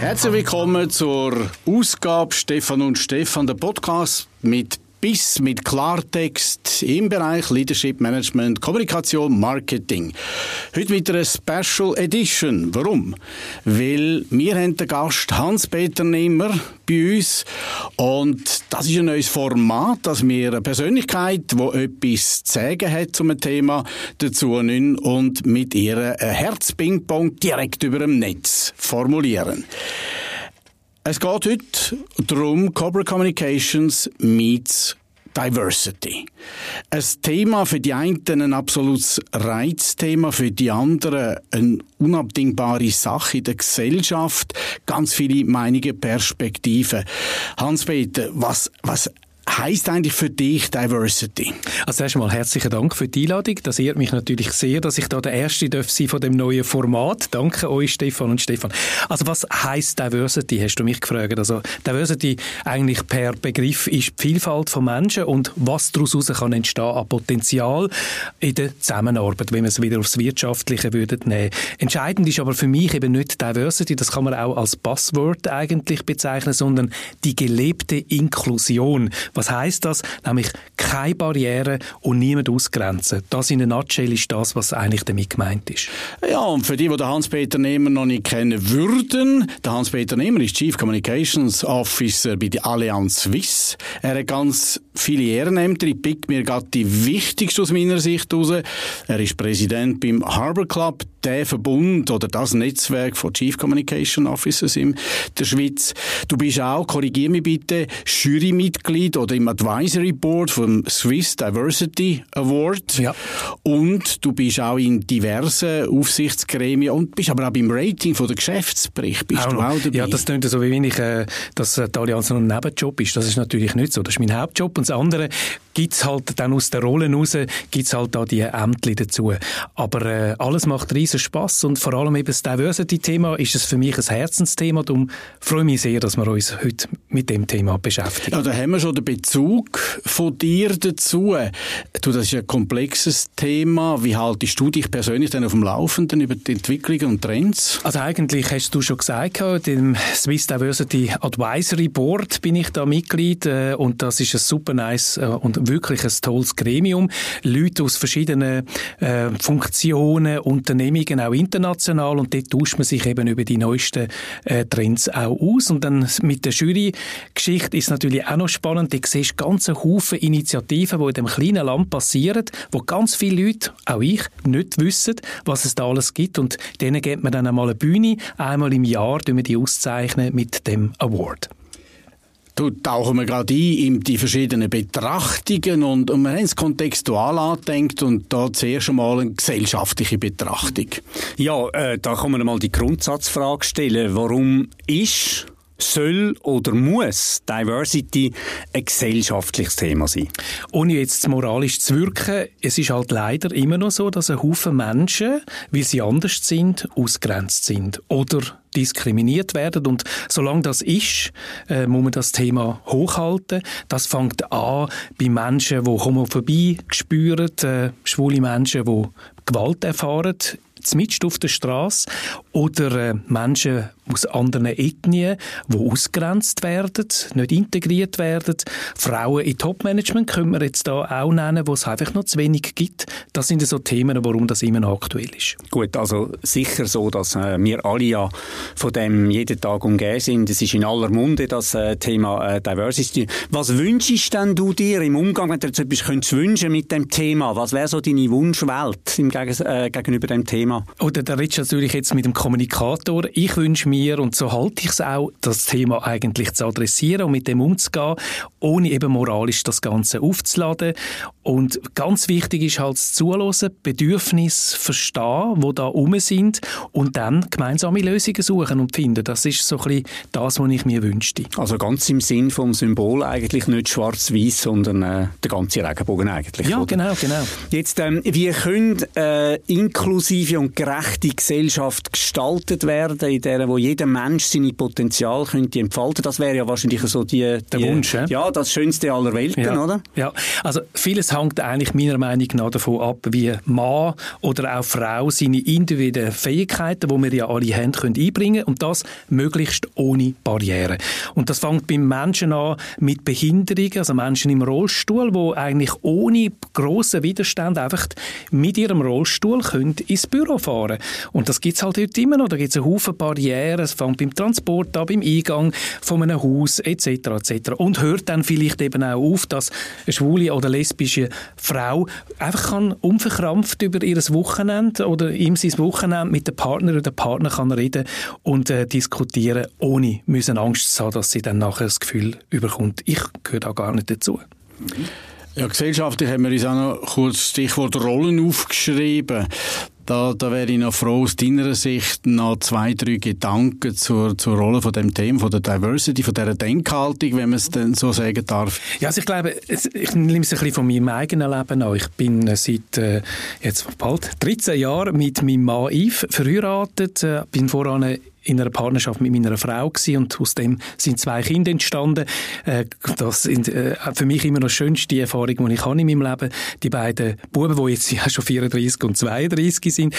Herzlich willkommen zur Ausgabe Stefan und Stefan, der Podcast mit Biss, mit Klartext im Bereich Leadership, Management, Kommunikation, Marketing. Heute mit einer Special Edition. Warum? Weil wir haben den Gast Hans-Peter Nehmer bei uns und das ist ein neues Format, dass wir eine Persönlichkeit, die etwas zu sagen hat zum Thema, dazu nehmen und mit ihr ein Herz-Ping-Pong direkt über dem Netz formulieren. Es geht heute darum, Corporate Communications meets Diversity. Ein Thema für die einen ein absolutes Reizthema, für die anderen eine unabdingbare Sache in der Gesellschaft. Ganz viele Meinungen, Perspektiven. Hans-Peter, was heisst eigentlich für dich Diversity? Also erst einmal herzlichen Dank für die Einladung. Das ehrt mich natürlich sehr, dass ich da der Erste darf sein von dem neuen Format. Danke euch, Stefan und Stefan. Also was heisst Diversity, hast du mich gefragt. Also Diversity eigentlich per Begriff ist die Vielfalt von Menschen und was daraus kann entstehen an Potenzial in der Zusammenarbeit, wenn wir es wieder aufs Wirtschaftliche würden nehmen. Entscheidend ist aber für mich eben nicht Diversity, das kann man auch als Buzzword eigentlich bezeichnen, sondern die gelebte Inklusion. Was heisst das? Nämlich keine Barrieren und niemand ausgrenzen. Das in der Nutshell ist das, was eigentlich damit gemeint ist. Ja, und für die den Hans-Peter Nehmer noch nicht kennen würden, der Hans-Peter Nehmer ist Chief Communications Officer bei der Allianz Swiss. Er hat ganz viele Ehrenämter. Ich pick mir gerade die wichtigste aus meiner Sicht raus. Er ist Präsident beim Harbour Club, der Verbund oder das Netzwerk von Chief Communication Officers in der Schweiz. Du bist auch, korrigiere mich bitte, Jurymitglied oder im Advisory Board vom Swiss Diversity Award. Ja. Und du bist auch in diversen Aufsichtsgremien und bist aber auch beim Rating von der Geschäftsbericht. Bist auch du auch dabei? Ja, das klingt so, wie wenn ich, dass die Allianz noch ein Nebenjob ist. Das ist natürlich nicht so. Das ist mein Hauptjob. Und das andere gibt es halt dann aus den Rollen raus, gibt es halt da die Ämter dazu. Aber alles macht riesen Spass und vor allem eben das Diversity-Thema ist es für mich ein Herzensthema. Darum freue ich mich sehr, dass wir uns heute mit dem Thema beschäftigen. Ja, da haben wir schon den Bezug von dir dazu. Du, das ist ein komplexes Thema. Wie haltest du dich persönlich denn auf dem Laufenden über die Entwicklungen und Trends? Also eigentlich hast du schon gesagt, im Swiss Diversity Advisory Board bin ich da Mitglied und das ist ein super nice und wirklich ein tolles Gremium. Leute aus verschiedenen Funktionen, Unternehmungen, auch international und dort tauscht man sich eben über die neuesten Trends auch aus. Und dann mit der Jury-Geschichte ist natürlich auch noch spannend. Du siehst ganzen Haufen Initiativen, die in diesem kleinen Land passieren, wo ganz viele Leute, auch ich, nicht wissen, was es da alles gibt. Und denen gibt man dann einmal eine Bühne. Einmal im Jahr tun wir die auszeichnen mit dem Award. Da tauchen wir gerade ein in die verschiedenen Betrachtungen und wir haben es kontextual angedenkt und da zuerst einmal eine gesellschaftliche Betrachtung. Ja, da kann man mal die Grundsatzfrage stellen, warum ist, soll oder muss Diversity ein gesellschaftliches Thema sein? Ohne jetzt moralisch zu wirken, es ist halt leider immer noch so, dass ein Haufen Menschen, weil sie anders sind, ausgrenzt sind oder diskriminiert werden. Und solange das ist, muss man das Thema hochhalten. Das fängt an bei Menschen, die Homophobie spüren, schwule Menschen, die Gewalt erfahren, mitten auf der Straße oder Menschen aus anderen Ethnien, die ausgrenzt werden, nicht integriert werden. Frauen in Top-Management können wir jetzt da auch nennen, wo es einfach noch zu wenig gibt. Das sind so Themen, warum das immer noch aktuell ist. Gut, also sicher so, dass wir alle ja von dem jeden Tag umgeben sind. Es ist in aller Munde das Thema Diversity. Was wünschst denn du dir im Umgang, wenn du jetzt etwas wünschen mit dem Thema? Was wäre so deine Wunschwelt im gegenüber dem Thema? Oder da redest du natürlich jetzt mit dem Kommunikator. Ich wünsche mir, und so halte ich es auch, das Thema eigentlich zu adressieren und mit dem umzugehen, ohne eben moralisch das Ganze aufzuladen. Und ganz wichtig ist halt das Zuhören, Bedürfnisse verstehen, die da rum sind und dann gemeinsame Lösungen suchen und finden. Das ist so ein bisschen das, was ich mir wünschte. Also ganz im Sinn vom Symbol eigentlich nicht schwarz-weiß, sondern der ganze Regenbogen eigentlich. Ja, oder? Genau. Jetzt, wie können inklusive und gerechte Gesellschaft gestaltet werden, in der, wo jeder Mensch seine Potenzial könnte entfalten. Das wäre ja wahrscheinlich so der Wunsch. Ja, das Schönste aller Welten, ja, oder? Ja, also vieles hängt eigentlich meiner Meinung nach davon ab, wie Mann oder auch Frau seine individuellen Fähigkeiten, die wir ja alle haben, können einbringen und das möglichst ohne Barrieren. Und das fängt beim Menschen an mit Behinderungen, also Menschen im Rollstuhl, die eigentlich ohne grossen Widerstand einfach mit ihrem Rollstuhl können ins Büro fahren. Und das gibt es halt heute immer noch. Da gibt es einen Haufen Barrieren. Es fängt beim Transport an, beim Eingang von einem Haus etc. etc. Und hört dann vielleicht eben auch auf, dass eine schwule oder lesbische Frau einfach kann unverkrampft über ihr Wochenende oder ihm sein Wochenende mit dem Partner oder der Partner kann reden und diskutieren, ohne müssen Angst zu haben, dass sie dann nachher das Gefühl überkommt, ich gehöre da gar nicht dazu. Ja, gesellschaftlich haben wir uns auch noch kurz das Stichwort Rollen aufgeschrieben. Da wäre ich noch froh, aus deiner Sicht noch 2-3 Gedanken zur Rolle von dem Thema, von der Diversity, von dieser Denkhaltung, wenn man es denn so sagen darf. Ja, also ich glaube, ich nehme es ein bisschen von meinem eigenen Leben an. Ich bin seit jetzt bald 13 Jahren mit meinem Mann Yves verheiratet, bin voran in einer Partnerschaft mit meiner Frau gewesen und aus dem sind 2 Kinder entstanden. Das sind für mich immer noch die schönste Erfahrung, die ich habe in meinem Leben. Die beiden Buben, die jetzt ja schon 34 und 32 sind.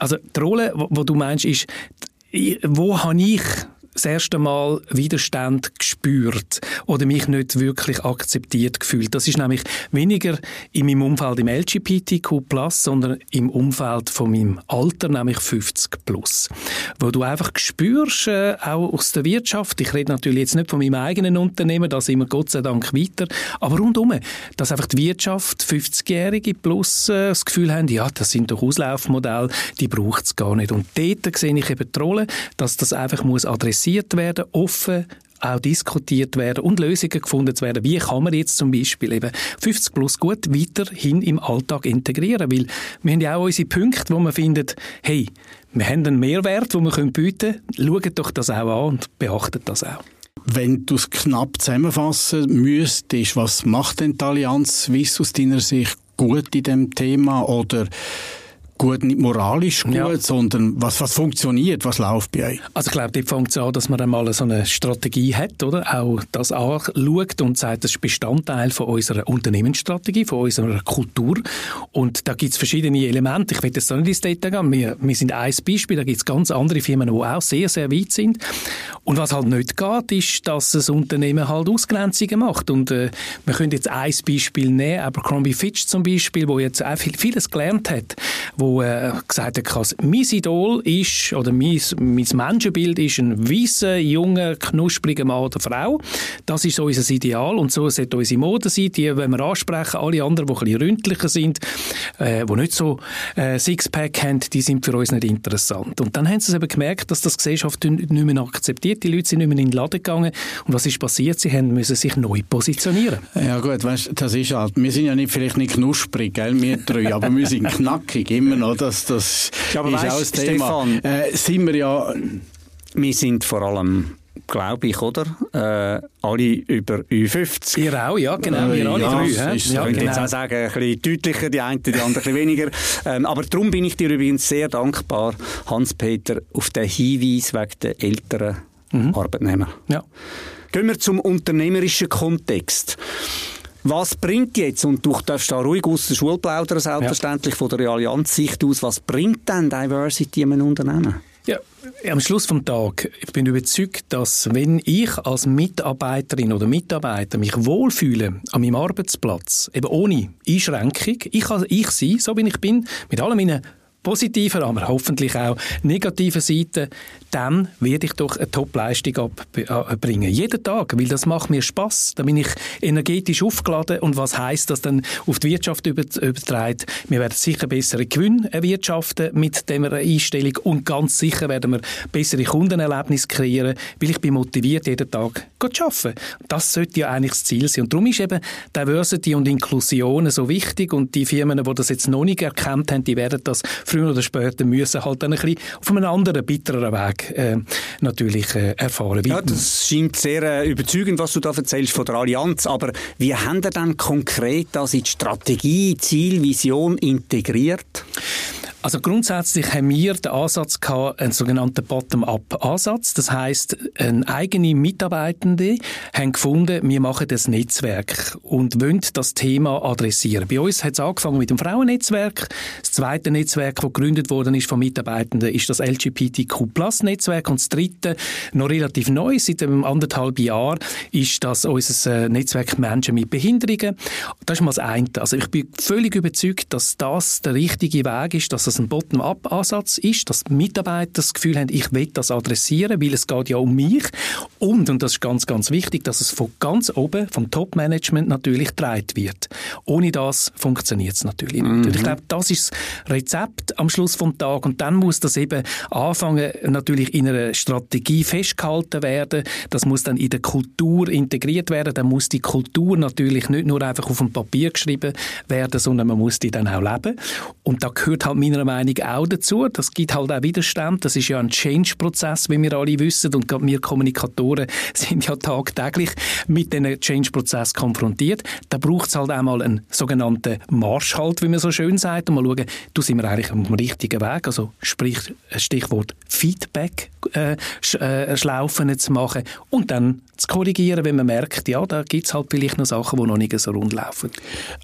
Also die Rolle, die du meinst, ist, wo habe ich das erste Mal Widerstand gespürt oder mich nicht wirklich akzeptiert gefühlt. Das ist nämlich weniger in meinem Umfeld im LGBTQ+, sondern im Umfeld von meinem Alter, nämlich 50+. Wo du einfach spürst, auch aus der Wirtschaft, ich rede natürlich jetzt nicht von meinem eigenen Unternehmen, da sind wir Gott sei Dank weiter, aber rundum, dass einfach die Wirtschaft 50-Jährige plus das Gefühl haben, ja, das sind doch Auslaufmodelle, die braucht es gar nicht. Und dort sehe ich eben die Rolle, dass das einfach muss adressieren werden, offen auch diskutiert werden und Lösungen gefunden werden. Wie kann man jetzt zum Beispiel eben 50+ gut weiterhin im Alltag integrieren? Weil wir haben ja auch unsere Punkte, wo man findet, hey, wir haben einen Mehrwert, den wir bieten können. Schaut doch das auch an und beachtet das auch. Wenn du es knapp zusammenfassen müsstest, was macht denn die Allianz Swiss aus deiner Sicht gut in diesem Thema oder gut, nicht moralisch gut, ja, sondern was funktioniert, was läuft bei euch? Also ich glaube, dort fängt es an, dass man einmal so eine Strategie hat, oder? Auch das anschaut und sagt, das ist Bestandteil von unserer Unternehmensstrategie, von unserer Kultur. Und da gibt es verschiedene Elemente. Ich will jetzt da nicht ins Detail gehen. Wir sind ein Beispiel, da gibt es ganz andere Firmen, die auch sehr, sehr weit sind. Und was halt nicht geht, ist, dass das Unternehmen halt Ausgrenzungen macht. Und wir können jetzt ein Beispiel nehmen, Abercrombie Fitch zum Beispiel, wo jetzt auch vieles gelernt hat, wo gesagt hat, mein Idol ist, oder mein Menschenbild ist ein weißer, junger, knuspriger Mann oder Frau. Das ist so unser Ideal und so sollte unsere Mode sein, die wenn wir ansprechen. Alle anderen, die ein bisschen ründlicher sind, die nicht so Sixpack haben, die sind für uns nicht interessant. Und dann haben sie eben gemerkt, dass das Gesellschaft nicht mehr akzeptiert. Die Leute sind nicht mehr in den Laden gegangen. Und was ist passiert? Sie müssen sich neu positionieren. Ja gut, weißt, das ist halt, wir sind ja vielleicht nicht knusprig, gell? Wir drei, aber wir sind knackig, immer. Noch, das ja, aber ist weißt, auch das Thema. Stefan, sind wir ja... Wir sind vor allem, glaube ich, oder? Alle über Ü50. Ihr auch, ja, genau. Wir alle drei. Ich könnte jetzt auch sagen, ein bisschen deutlicher, die einen, die anderen ein bisschen weniger. Aber darum bin ich dir übrigens sehr dankbar, Hans-Peter, auf den Hinweis wegen der älteren Arbeitnehmer. Ja. Gehen wir zum unternehmerischen Kontext. Was bringt jetzt, und du darfst da ruhig aus der Schule plaudern, selbstverständlich, von der Allianz-Sicht aus, was bringt denn Diversity in einem Unternehmen? Ja, am Schluss des Tages, ich bin überzeugt, dass wenn ich als Mitarbeiterin oder Mitarbeiter mich wohlfühle an meinem Arbeitsplatz, eben ohne Einschränkung, ich kann ich sein, so wie ich bin, mit all meinen positiver, aber hoffentlich auch negativer Seiten, dann werde ich doch eine Top-Leistung abbringen. Jeden Tag, weil das macht mir Spass. Da bin ich energetisch aufgeladen und was heisst das dann auf die Wirtschaft überträgt? Wir werden sicher bessere Gewinne erwirtschaften mit dieser Einstellung und ganz sicher werden wir bessere Kundenerlebnisse kreieren, weil ich bin motiviert, jeden Tag zu arbeiten. Das sollte ja eigentlich das Ziel sein. Und darum ist eben Diversity und Inklusion so wichtig und die Firmen, die das jetzt noch nicht erkannt haben, die werden das früher oder später müssen halt dann ein bisschen auf einem anderen, bittereren Weg natürlich erfahren. Ja, das scheint sehr überzeugend, was du da erzählst von der Allianz, aber wie haben wir denn konkret das in die Strategie, Ziel, Vision integriert? Also grundsätzlich haben wir den Ansatz gehabt, einen sogenannten Bottom-up-Ansatz. Das heisst, eigene Mitarbeitende haben gefunden, wir machen das Netzwerk und wollen das Thema adressieren. Bei uns hat es angefangen mit dem Frauennetzwerk. Das zweite Netzwerk, das gegründet worden ist von Mitarbeitenden, ist das LGBTQ+-Netzwerk. Und das dritte, noch relativ neu, seit einem 1,5 Jahren, ist das unser Netzwerk Menschen mit Behinderungen. Das ist mal das eine. Also ich bin völlig überzeugt, dass das der richtige Weg ist, dass das ein Bottom-up-Ansatz ist, dass die Mitarbeiter das Gefühl haben, ich will das adressieren, weil es geht ja um mich. Und das ist ganz, ganz wichtig, dass es von ganz oben, vom Top-Management natürlich getragen wird. Ohne das funktioniert es natürlich nicht. Und ich glaube, das ist das Rezept am Schluss vom Tag. Und dann muss das eben anfangen, natürlich in einer Strategie festgehalten werden. Das muss dann in der Kultur integriert werden. Dann muss die Kultur natürlich nicht nur einfach auf dem Papier geschrieben werden, sondern man muss die dann auch leben. Und da gehört halt meiner Meinung auch dazu. Das gibt halt auch Widerstand. Das ist ja ein Change-Prozess, wie wir alle wissen. Und gerade wir Kommunikatoren sind ja tagtäglich mit diesem Change-Prozess konfrontiert. Da braucht es halt auch mal einen sogenannten Marsch halt, wie man so schön sagt. Und mal schauen, da sind wir eigentlich auf dem richtigen Weg. Also sprich, Stichwort Feedback Schlaufen zu machen und dann zu korrigieren, wenn man merkt, ja, da gibt es halt vielleicht noch Sachen, die noch nicht so rund laufen.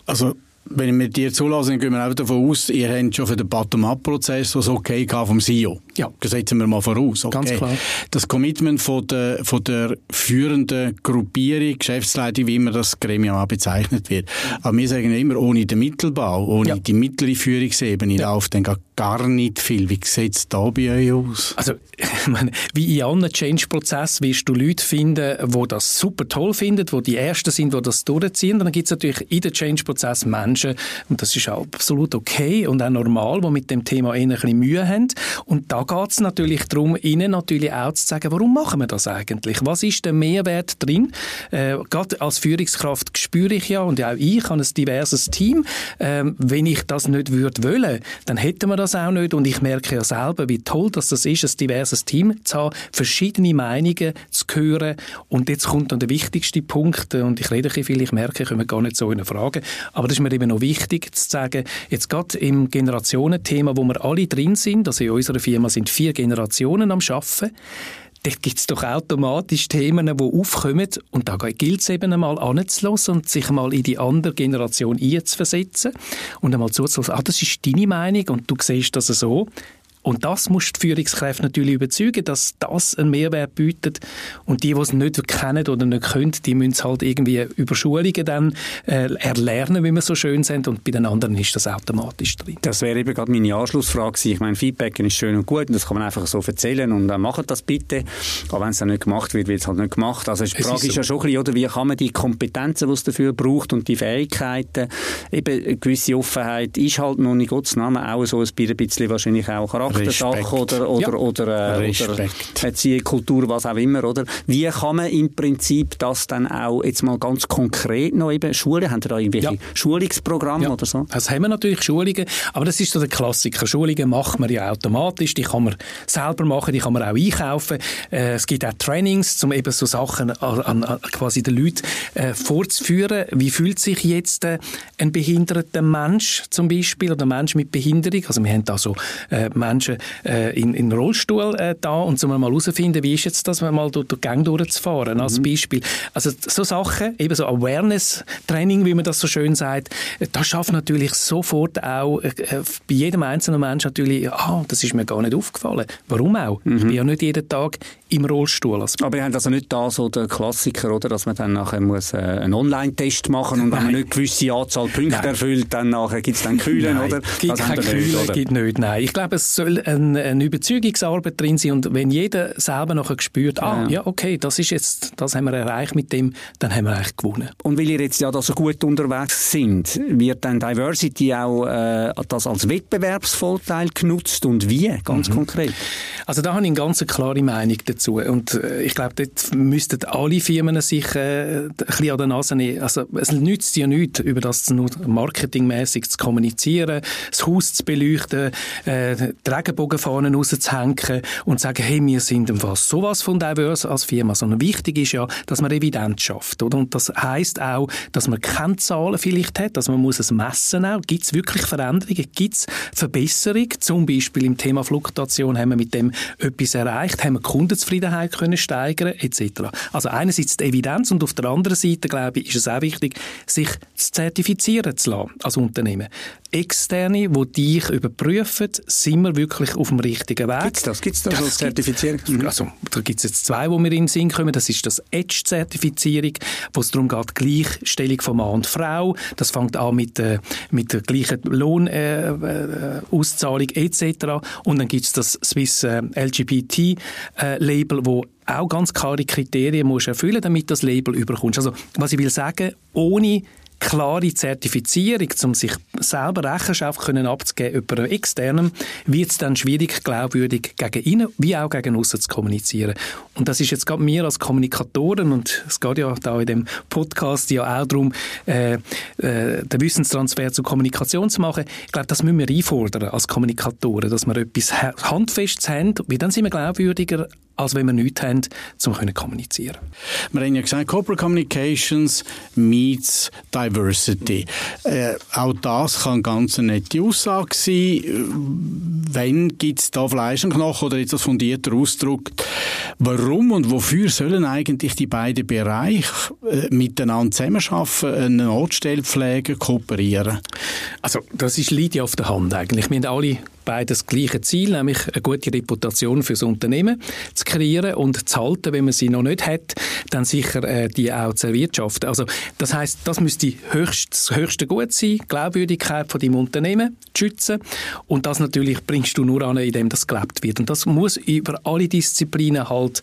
Also wenn wir dir zulassen, gehen wir auch davon aus, ihr habt schon für den Bottom-up-Prozess was okay gehabt vom CEO. Ja. Das setzen wir mal voraus. Okay. Ganz klar. Das Commitment von der führenden Gruppierung, Geschäftsleitung, wie immer das Gremium auch bezeichnet wird. Aber wir sagen immer, ohne den Mittelbau, ohne die mittlere Führungsebene läuft dann gar nicht viel. Wie sieht es da bei euch aus? Also, ich meine, wie in allen Change-Prozessen wirst du Leute finden, die das super toll finden, die die Ersten sind, die das durchziehen. Und dann gibt es natürlich in den Change-Prozess Menschen, und das ist absolut okay und auch normal, die mit dem Thema eher ein bisschen Mühe haben. Und da geht es natürlich darum, ihnen natürlich auch zu sagen, warum machen wir das eigentlich? Was ist der Mehrwert drin? Gerade als Führungskraft spüre ich ja, und auch ich habe ein diverses Team, wenn ich das nicht würde wollen, dann hätten wir das auch nicht. Und ich merke ja selber, wie toll das ist, ein diverses Team zu haben, verschiedene Meinungen zu hören. Und jetzt kommt dann der wichtigste Punkt, und ich rede viel, ich merke, ich komme gar nicht so in Frage, aber das ist mir eben noch wichtig zu sagen, jetzt gerade im Generationenthema, wo wir alle drin sind, also in unserer Firma sind 4 Generationen am Arbeiten, da gibt es doch automatisch Themen, die aufkommen und da gilt es eben einmal anzuhören und sich mal in die andere Generation einzuversetzen und einmal zuzuhören, das ist deine Meinung und du siehst das so. Und das muss die Führungskräfte natürlich überzeugen, dass das einen Mehrwert bietet. Und die es nicht kennen oder nicht können, die müssen es halt irgendwie über Schulungen dann erlernen, wie wir so schön sind. Und bei den anderen ist das automatisch drin. Das wäre eben gerade meine Anschlussfrage gewesen. Ich meine, Feedback ist schön und gut und das kann man einfach so erzählen und dann machen das bitte. Aber wenn es dann nicht gemacht wird, wird es halt nicht gemacht. Also die Frage ist ja schon ein bisschen, oder, wie kann man die Kompetenzen, die es dafür braucht und die Fähigkeiten, eben eine gewisse Offenheit ist halt noch in Gottes Namen auch so ein bisschen wahrscheinlich auch Charakter. Respekt. Oder Erziehungskultur, was auch immer, oder? Wie kann man im Prinzip das dann auch jetzt mal ganz konkret noch eben Schulen? Haben Sie da irgendwelche Schulungsprogramme oder so? Das haben wir natürlich, Schulungen, aber das ist so der Klassiker. Schulungen macht man ja automatisch, die kann man selber machen, die kann man auch einkaufen. Es gibt auch Trainings, um eben so Sachen an quasi den Leuten vorzuführen. Wie fühlt sich jetzt ein behinderter Mensch zum Beispiel oder ein Mensch mit Behinderung? Also wir haben da so Menschen in Rollstuhl da und um mal herauszufinden, wie ist jetzt das, mal durch die Gänge durchzufahren, als Beispiel. Also so Sachen, eben so Awareness-Training, wie man das so schön sagt, das schafft natürlich sofort auch bei jedem einzelnen Menschen natürlich, das ist mir gar nicht aufgefallen. Warum auch? Ich bin ja nicht jeden Tag im Rollstuhl. Aber wir haben also nicht da so den Klassiker, oder, dass man dann nachher muss einen Online-Test machen und wenn man nicht gewisse Anzahl Punkte erfüllt, dann nachher gibt es dann Kühlen, oder? Es gibt keine Kühlen, es gibt nicht, nein. Ich glaube, es soll eine Überzeugungsarbeit drin sein und wenn jeder selber nachher spürt, okay, das ist jetzt, das haben wir erreicht mit dem, dann haben wir eigentlich gewonnen. Und weil ihr jetzt ja da so gut unterwegs sind, wird dann Diversity auch das als Wettbewerbsvorteil genutzt und wie, ganz konkret? Also da habe ich eine ganz klare Meinung dazu und ich glaube, dort müssten alle Firmen sich ein bisschen an der Nase nehmen. Also es nützt ja nichts, über das nur marketingmäßig zu kommunizieren, das Haus zu beleuchten, Regenbogenfahnen rauszuhängen und zu sagen, hey, wir sind im Fall sowas von divers als Firma, sondern wichtig ist ja, dass man Evidenz schafft, oder? Und das heisst auch, dass man keine Zahlen vielleicht hat, dass man muss es messen auch. Gibt es wirklich Veränderungen? Gibt es Verbesserungen? Zum Beispiel im Thema Fluktuation haben wir mit dem etwas erreicht, haben wir Kundenzufriedenheit können steigern etc. Also einerseits die Evidenz und auf der anderen Seite, glaube ich, ist es auch wichtig, sich zu zertifizieren zu lassen als Unternehmen. Externe, die dich überprüfen, sind wir wirklich auf dem richtigen Weg. Gibt es das als Zertifizierung? Also, da gibt es jetzt zwei, die mir in den Sinn kommen. Das ist das Edge-Zertifizierung, wo es darum geht, Gleichstellung von Mann und Frau. Das fängt an mit der gleichen Lohnauszahlung etc. Und dann gibt es das Swiss LGBT-Label, wo auch ganz klare Kriterien musst erfüllen, damit das Label überkommst. Also, was ich will sagen, ohne klare Zertifizierung, um sich selber Rechenschaft abzugeben über einen Externen, wird es dann schwierig, glaubwürdig gegen innen wie auch gegen aussen zu kommunizieren. Und das ist jetzt gerade mir als Kommunikatoren, und es geht ja da in dem Podcast ja auch darum, den Wissenstransfer zur Kommunikation zu machen. Ich glaube, das müssen wir einfordern als Kommunikatoren, dass wir etwas Handfestes haben, weil dann sind wir glaubwürdiger, als wenn wir nichts haben, um zu kommunizieren. Wir haben ja gesagt, Corporate Communications meets Diversity. Auch das kann ganz eine nette Aussage sein. Wenn gibt es da Fleisch und Knochen oder etwas fundierter Ausdruck? Warum und wofür sollen eigentlich die beiden Bereiche miteinander zusammenarbeiten, eine Notstelle pflegen, kooperieren? Also das liegt ja auf der Hand eigentlich. Wir haben alle beides gleiche Ziel, nämlich eine gute Reputation fürs Unternehmen zu kreieren und zu halten, wenn man sie noch nicht hat, dann sicher die auch zu erwirtschaften. Also das heisst, das müsste das höchste Gut sein, die Glaubwürdigkeit von deinem Unternehmen zu schützen, und das natürlich bringst du nur an, indem das gelebt wird, und das muss über alle Disziplinen halt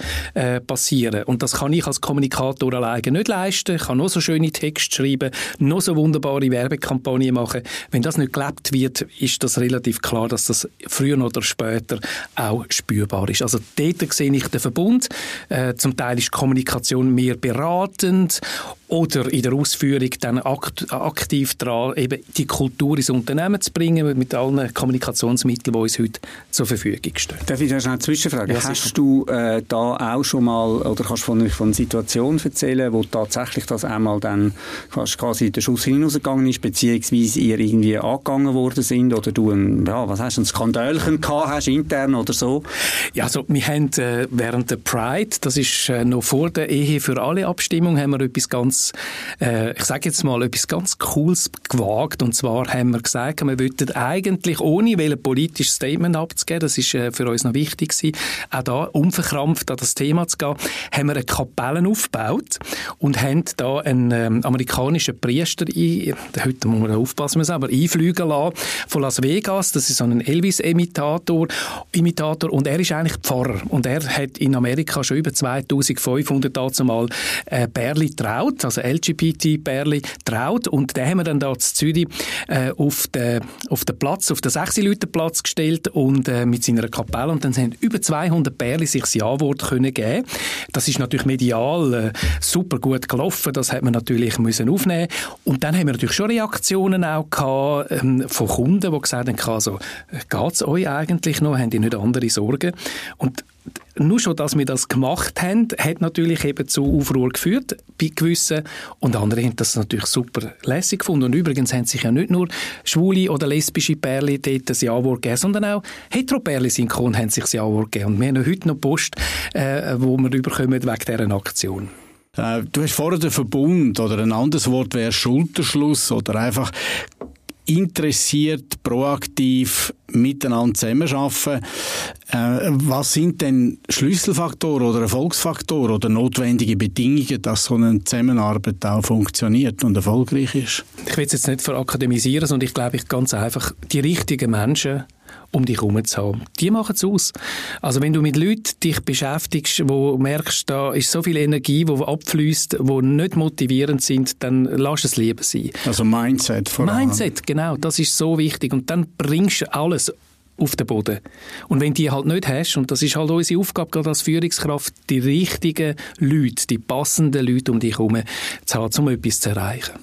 passieren, und das kann ich als Kommunikator alleine nicht leisten. Ich kann noch so schöne Texte schreiben, noch so wunderbare Werbekampagnen machen, wenn das nicht gelebt wird, ist das relativ klar, dass das früher oder später auch spürbar ist. Also dort sehe ich den Verbund. Zum Teil ist Kommunikation mehr beratend oder in der Ausführung dann aktiv daran, eben die Kultur ins Unternehmen zu bringen mit allen Kommunikationsmitteln, die uns heute zur Verfügung stehen. Darf ich da schnell eine Zwischenfrage? Ja, hast du da auch schon mal, oder kannst du von Situationen erzählen, wo tatsächlich das einmal dann quasi der Schuss hinausgegangen ist, beziehungsweise ihr irgendwie angegangen worden sind, oder du ein Skandalchen gehabt hast, intern oder so? Ja, also wir haben während der Pride, das ist noch vor der Ehe für alle Abstimmung, haben wir etwas ganz, etwas ganz Cooles gewagt. Und zwar haben wir gesagt, wir wollten eigentlich, ohne ein politisches Statement abzugeben, das ist für uns noch wichtig gewesen, auch da unverkrampft an das Thema zu gehen, haben wir eine Kapelle aufgebaut und haben da einen amerikanischen Priester, heute muss man aufpassen, aber einfliegen lassen von Las Vegas, das ist so ein Elvis-Imitator, und er ist eigentlich Pfarrer, und er hat in Amerika schon über 2500 dazumal Bärli getraut, also LGBT-Bärli getraut, und den haben wir dann da in Zürich auf den Sechseläutenplatz gestellt und mit seiner Kapelle, und dann haben über 200 Bärli sich das Ja-Wort können geben. Das ist natürlich medial super gut gelaufen, das hat man natürlich müssen aufnehmen, und dann haben wir natürlich schon Reaktionen auch gehabt, von Kunden, die gesagt haben, also, geht es euch eigentlich noch? Habt ihr nicht andere Sorgen? Und nur schon, dass wir das gemacht haben, hat natürlich eben zu Aufruhr geführt bei gewissen, und andere haben das natürlich super lässig gefunden. Und übrigens haben sich ja nicht nur schwule oder lesbische Pärchen dort das Ja-Wort gegeben, sondern auch Hetero-Pärchen sind gekommen und haben sich das Ja-Wort gegeben. Und wir haben ja heute noch Post, wo wir rüberkommen wegen dieser Aktion. Du hast vorher den Verbund, oder ein anderes Wort wäre Schulterschluss, oder einfach interessiert, proaktiv miteinander zusammenarbeiten. Was sind denn Schlüsselfaktoren oder Erfolgsfaktoren oder notwendige Bedingungen, dass so eine Zusammenarbeit auch funktioniert und erfolgreich ist? Ich will es jetzt nicht verakademisieren, sondern ich glaube, ganz einfach die richtigen Menschen um dich herum zu haben. Die machen es aus. Also wenn du mit Leuten dich beschäftigst, wo merkst, da ist so viel Energie, die abfließt, die nicht motivierend sind, dann lass es lieber sein. Also Mindset vor allem. Mindset, genau. Das ist so wichtig. Und dann bringst du alles auf den Boden. Und wenn die halt nicht hast, und das ist halt unsere Aufgabe, gerade als Führungskraft, die richtigen Leute, die passenden Leute um dich herum zu haben, um etwas zu erreichen.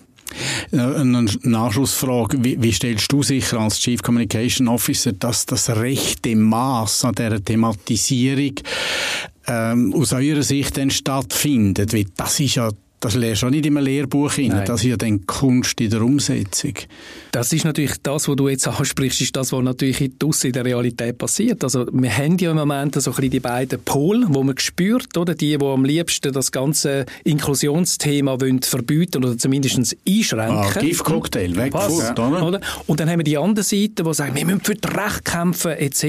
Eine Nachschlussfrage, wie stellst du sicher als Chief Communication Officer, dass das rechte Maß an dieser Thematisierung aus eurer Sicht dann stattfindet? Weil das ist ja, das lernst du auch nicht in einem Lehrbuch hinein. Das ist ja dann Kunst in der Umsetzung. Das ist natürlich das, was du jetzt ansprichst, ist das, was natürlich draussen in der Realität passiert. Also wir haben ja im Moment so ein bisschen die beiden Pole, die man spürt, oder? Die am liebsten das ganze Inklusionsthema wollen verbieten oder zumindest einschränken. Ah, Giftcocktail, weg, Fuß, oder? Und dann haben wir die andere Seite, die sagen, wir müssen für das Recht kämpfen, etc.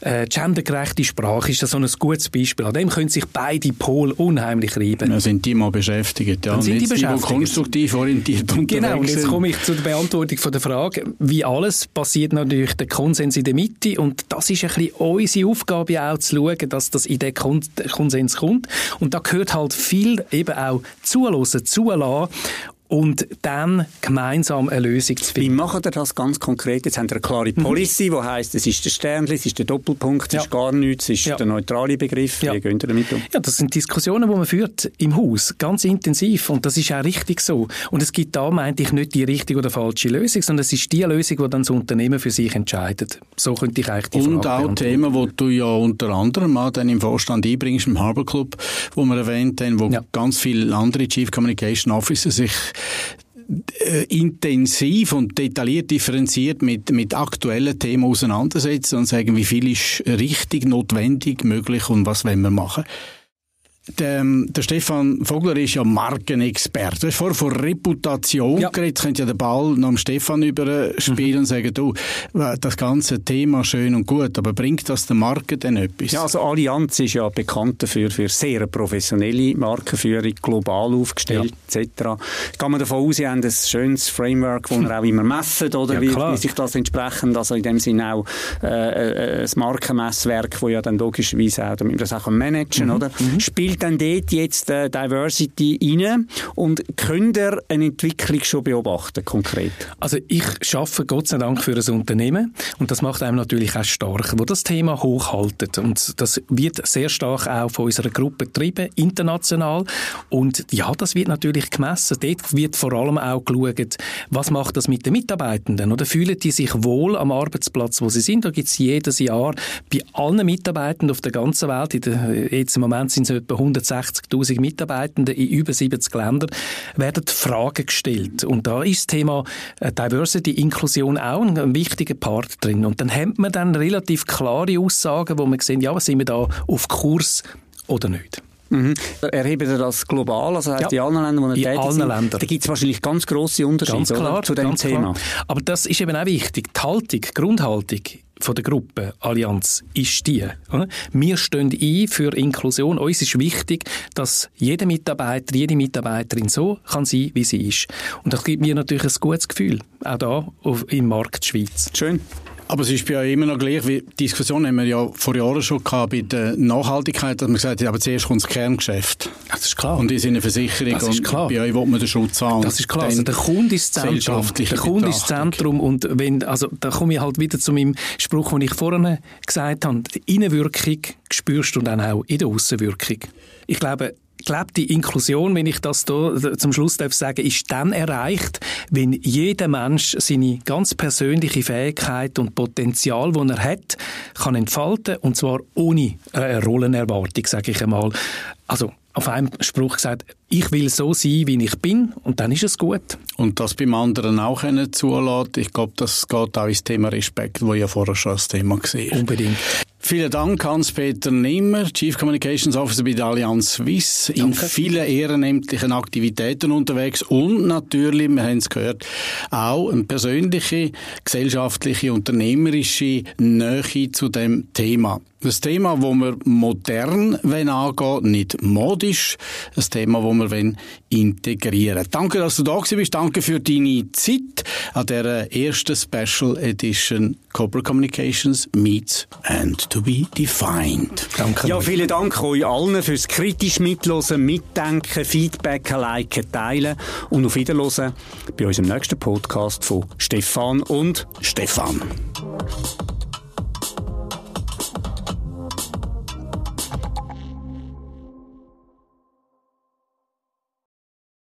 Gendergerechte Sprache ist das so ein gutes Beispiel. An dem können sich beide Pole unheimlich reiben. Dann sind die mal beschäftigt. Ja. Dann sind die beschäftigt. Die konstruktiv orientiert unterwegs sind. Genau, und jetzt komme ich zur Beantwortung von der Frage. Wie alles passiert natürlich der Konsens in der Mitte, und das ist ein bisschen unsere Aufgabe auch, zu schauen, dass das in den Konsens kommt. Und da gehört halt viel eben auch zuhören, zulassen und dann gemeinsam eine Lösung zu finden. Wie macht ihr das ganz konkret? Jetzt habt ihr eine klare Policy, die heisst, es ist der Sternchen, es ist der Doppelpunkt, es ist gar nichts, es ist der neutrale Begriff. Wie geht ihr damit um? Ja, das sind Diskussionen, die man führt im Haus, ganz intensiv, und das ist auch richtig so. Und es gibt da, meinte ich, nicht die richtige oder falsche Lösung, sondern es ist die Lösung, die dann das Unternehmen für sich entscheidet. So könnte ich eigentlich die Frage beantworten. Und auch Themen, die du ja unter anderem auch dann im Vorstand einbringst, im Harbour Club, wo wir erwähnt haben, wo ganz viele andere Chief Communication Officer sich intensiv und detailliert differenziert mit aktuellen Themen auseinandersetzen und sagen, wie viel ist richtig, notwendig, möglich und was wollen wir machen. Der Stefan Vogler ist ja Markenexperte. Du hast vorher von Reputation geredet. Jetzt könnt ihr den Ball noch dem Stefan überspielen und sagen, du, das ganze Thema schön und gut, aber bringt das der Marke denn etwas? Ja, also Allianz ist ja bekannt dafür, für sehr professionelle Markenführung, global aufgestellt, etc. Kann man davon aus, sie haben ein schönes Framework, das wir auch immer messen, oder? Wie sich das entsprechend, also in dem Sinne auch ein Markenmesswerk, das ja dann logischerweise auch, damit wir das auch managen, oder? Spielt dann dort jetzt Diversity rein, und könnt ihr eine Entwicklung schon beobachten, konkret? Also ich arbeite Gott sei Dank für ein Unternehmen, und das macht einem natürlich auch stark, wo das Thema hochhaltet, und das wird sehr stark auch von unserer Gruppe getrieben, international, und ja, das wird natürlich gemessen. Dort wird vor allem auch geschaut, was macht das mit den Mitarbeitenden, oder fühlen die sich wohl am Arbeitsplatz, wo sie sind? Da gibt es jedes Jahr bei allen Mitarbeitenden auf der ganzen Welt, jetzt im Moment sind es etwa 160'000 Mitarbeitende in über 70 Ländern, werden Fragen gestellt. Und da ist das Thema Diversity, Inklusion auch ein wichtiger Part drin. Und dann hat man dann relativ klare Aussagen, wo man sehen, ja, sind wir da auf Kurs oder nicht. Mhm. Erheben Sie das global, also heißt in allen Ländern, wo Sie tätig sind? Da gibt es wahrscheinlich ganz grosse Unterschiede, ganz klar, oder, zu diesem Thema. Klar. Aber das ist eben auch wichtig. Die Haltung, die Grundhaltung von der Gruppe Allianz ist die. Wir stehen ein für Inklusion. Uns ist wichtig, dass jeder Mitarbeiter, jede Mitarbeiterin so kann sein, wie sie ist. Und das gibt mir natürlich ein gutes Gefühl, auch hier im Markt Schweiz. Schön. Aber es ist ja immer noch gleich, wie die Diskussion haben wir ja vor Jahren schon gehabt bei der Nachhaltigkeit, dass man gesagt hat, aber zuerst kommt das Kerngeschäft. Das ist klar. Und die sind eine Versicherung. Das ist klar. Und bei euch will man den Schutz haben. Das ist klar. Also der Kunde ist das Zentrum. Der Kunde ist das Zentrum. Und wenn, also, da komme ich halt wieder zu meinem Spruch, den ich vorhin gesagt habe. Die Innenwirkung spürst du dann auch in der Aussenwirkung. Ich glaube, gelebte Inklusion, wenn ich das hier zum Schluss sagen darf, ist dann erreicht, wenn jeder Mensch seine ganz persönliche Fähigkeit und Potenzial, das er hat, kann entfalten, und zwar ohne Rollenerwartung, sage ich einmal. Also auf einem Spruch gesagt, ich will so sein, wie ich bin, und dann ist es gut. Und das beim anderen auch zulassen, ich glaube, das geht auch ins Thema Respekt, das ja vorher schon das Thema war. Unbedingt. Vielen Dank, Hans-Peter Nehmer, Chief Communications Officer bei der Allianz Swiss. Danke. In vielen ehrenamtlichen Aktivitäten unterwegs und natürlich, wir haben es gehört, auch eine persönliche, gesellschaftliche, unternehmerische Nähe zu dem Thema. Das Thema, das wir modern angehen, nicht modisch. Das Thema, das wir integrieren wollen. Danke, dass du da bist. Danke für deine Zeit an dieser ersten Special Edition Corporate Communications Meets and to be Defined. Danke. Ja, vielen Dank euch allen fürs kritisch Mitlosen, Mitdenken, Feedbacken, Liken, Teilen, und auf Wiederhören bei unserem nächsten Podcast von Stefan und Stefan.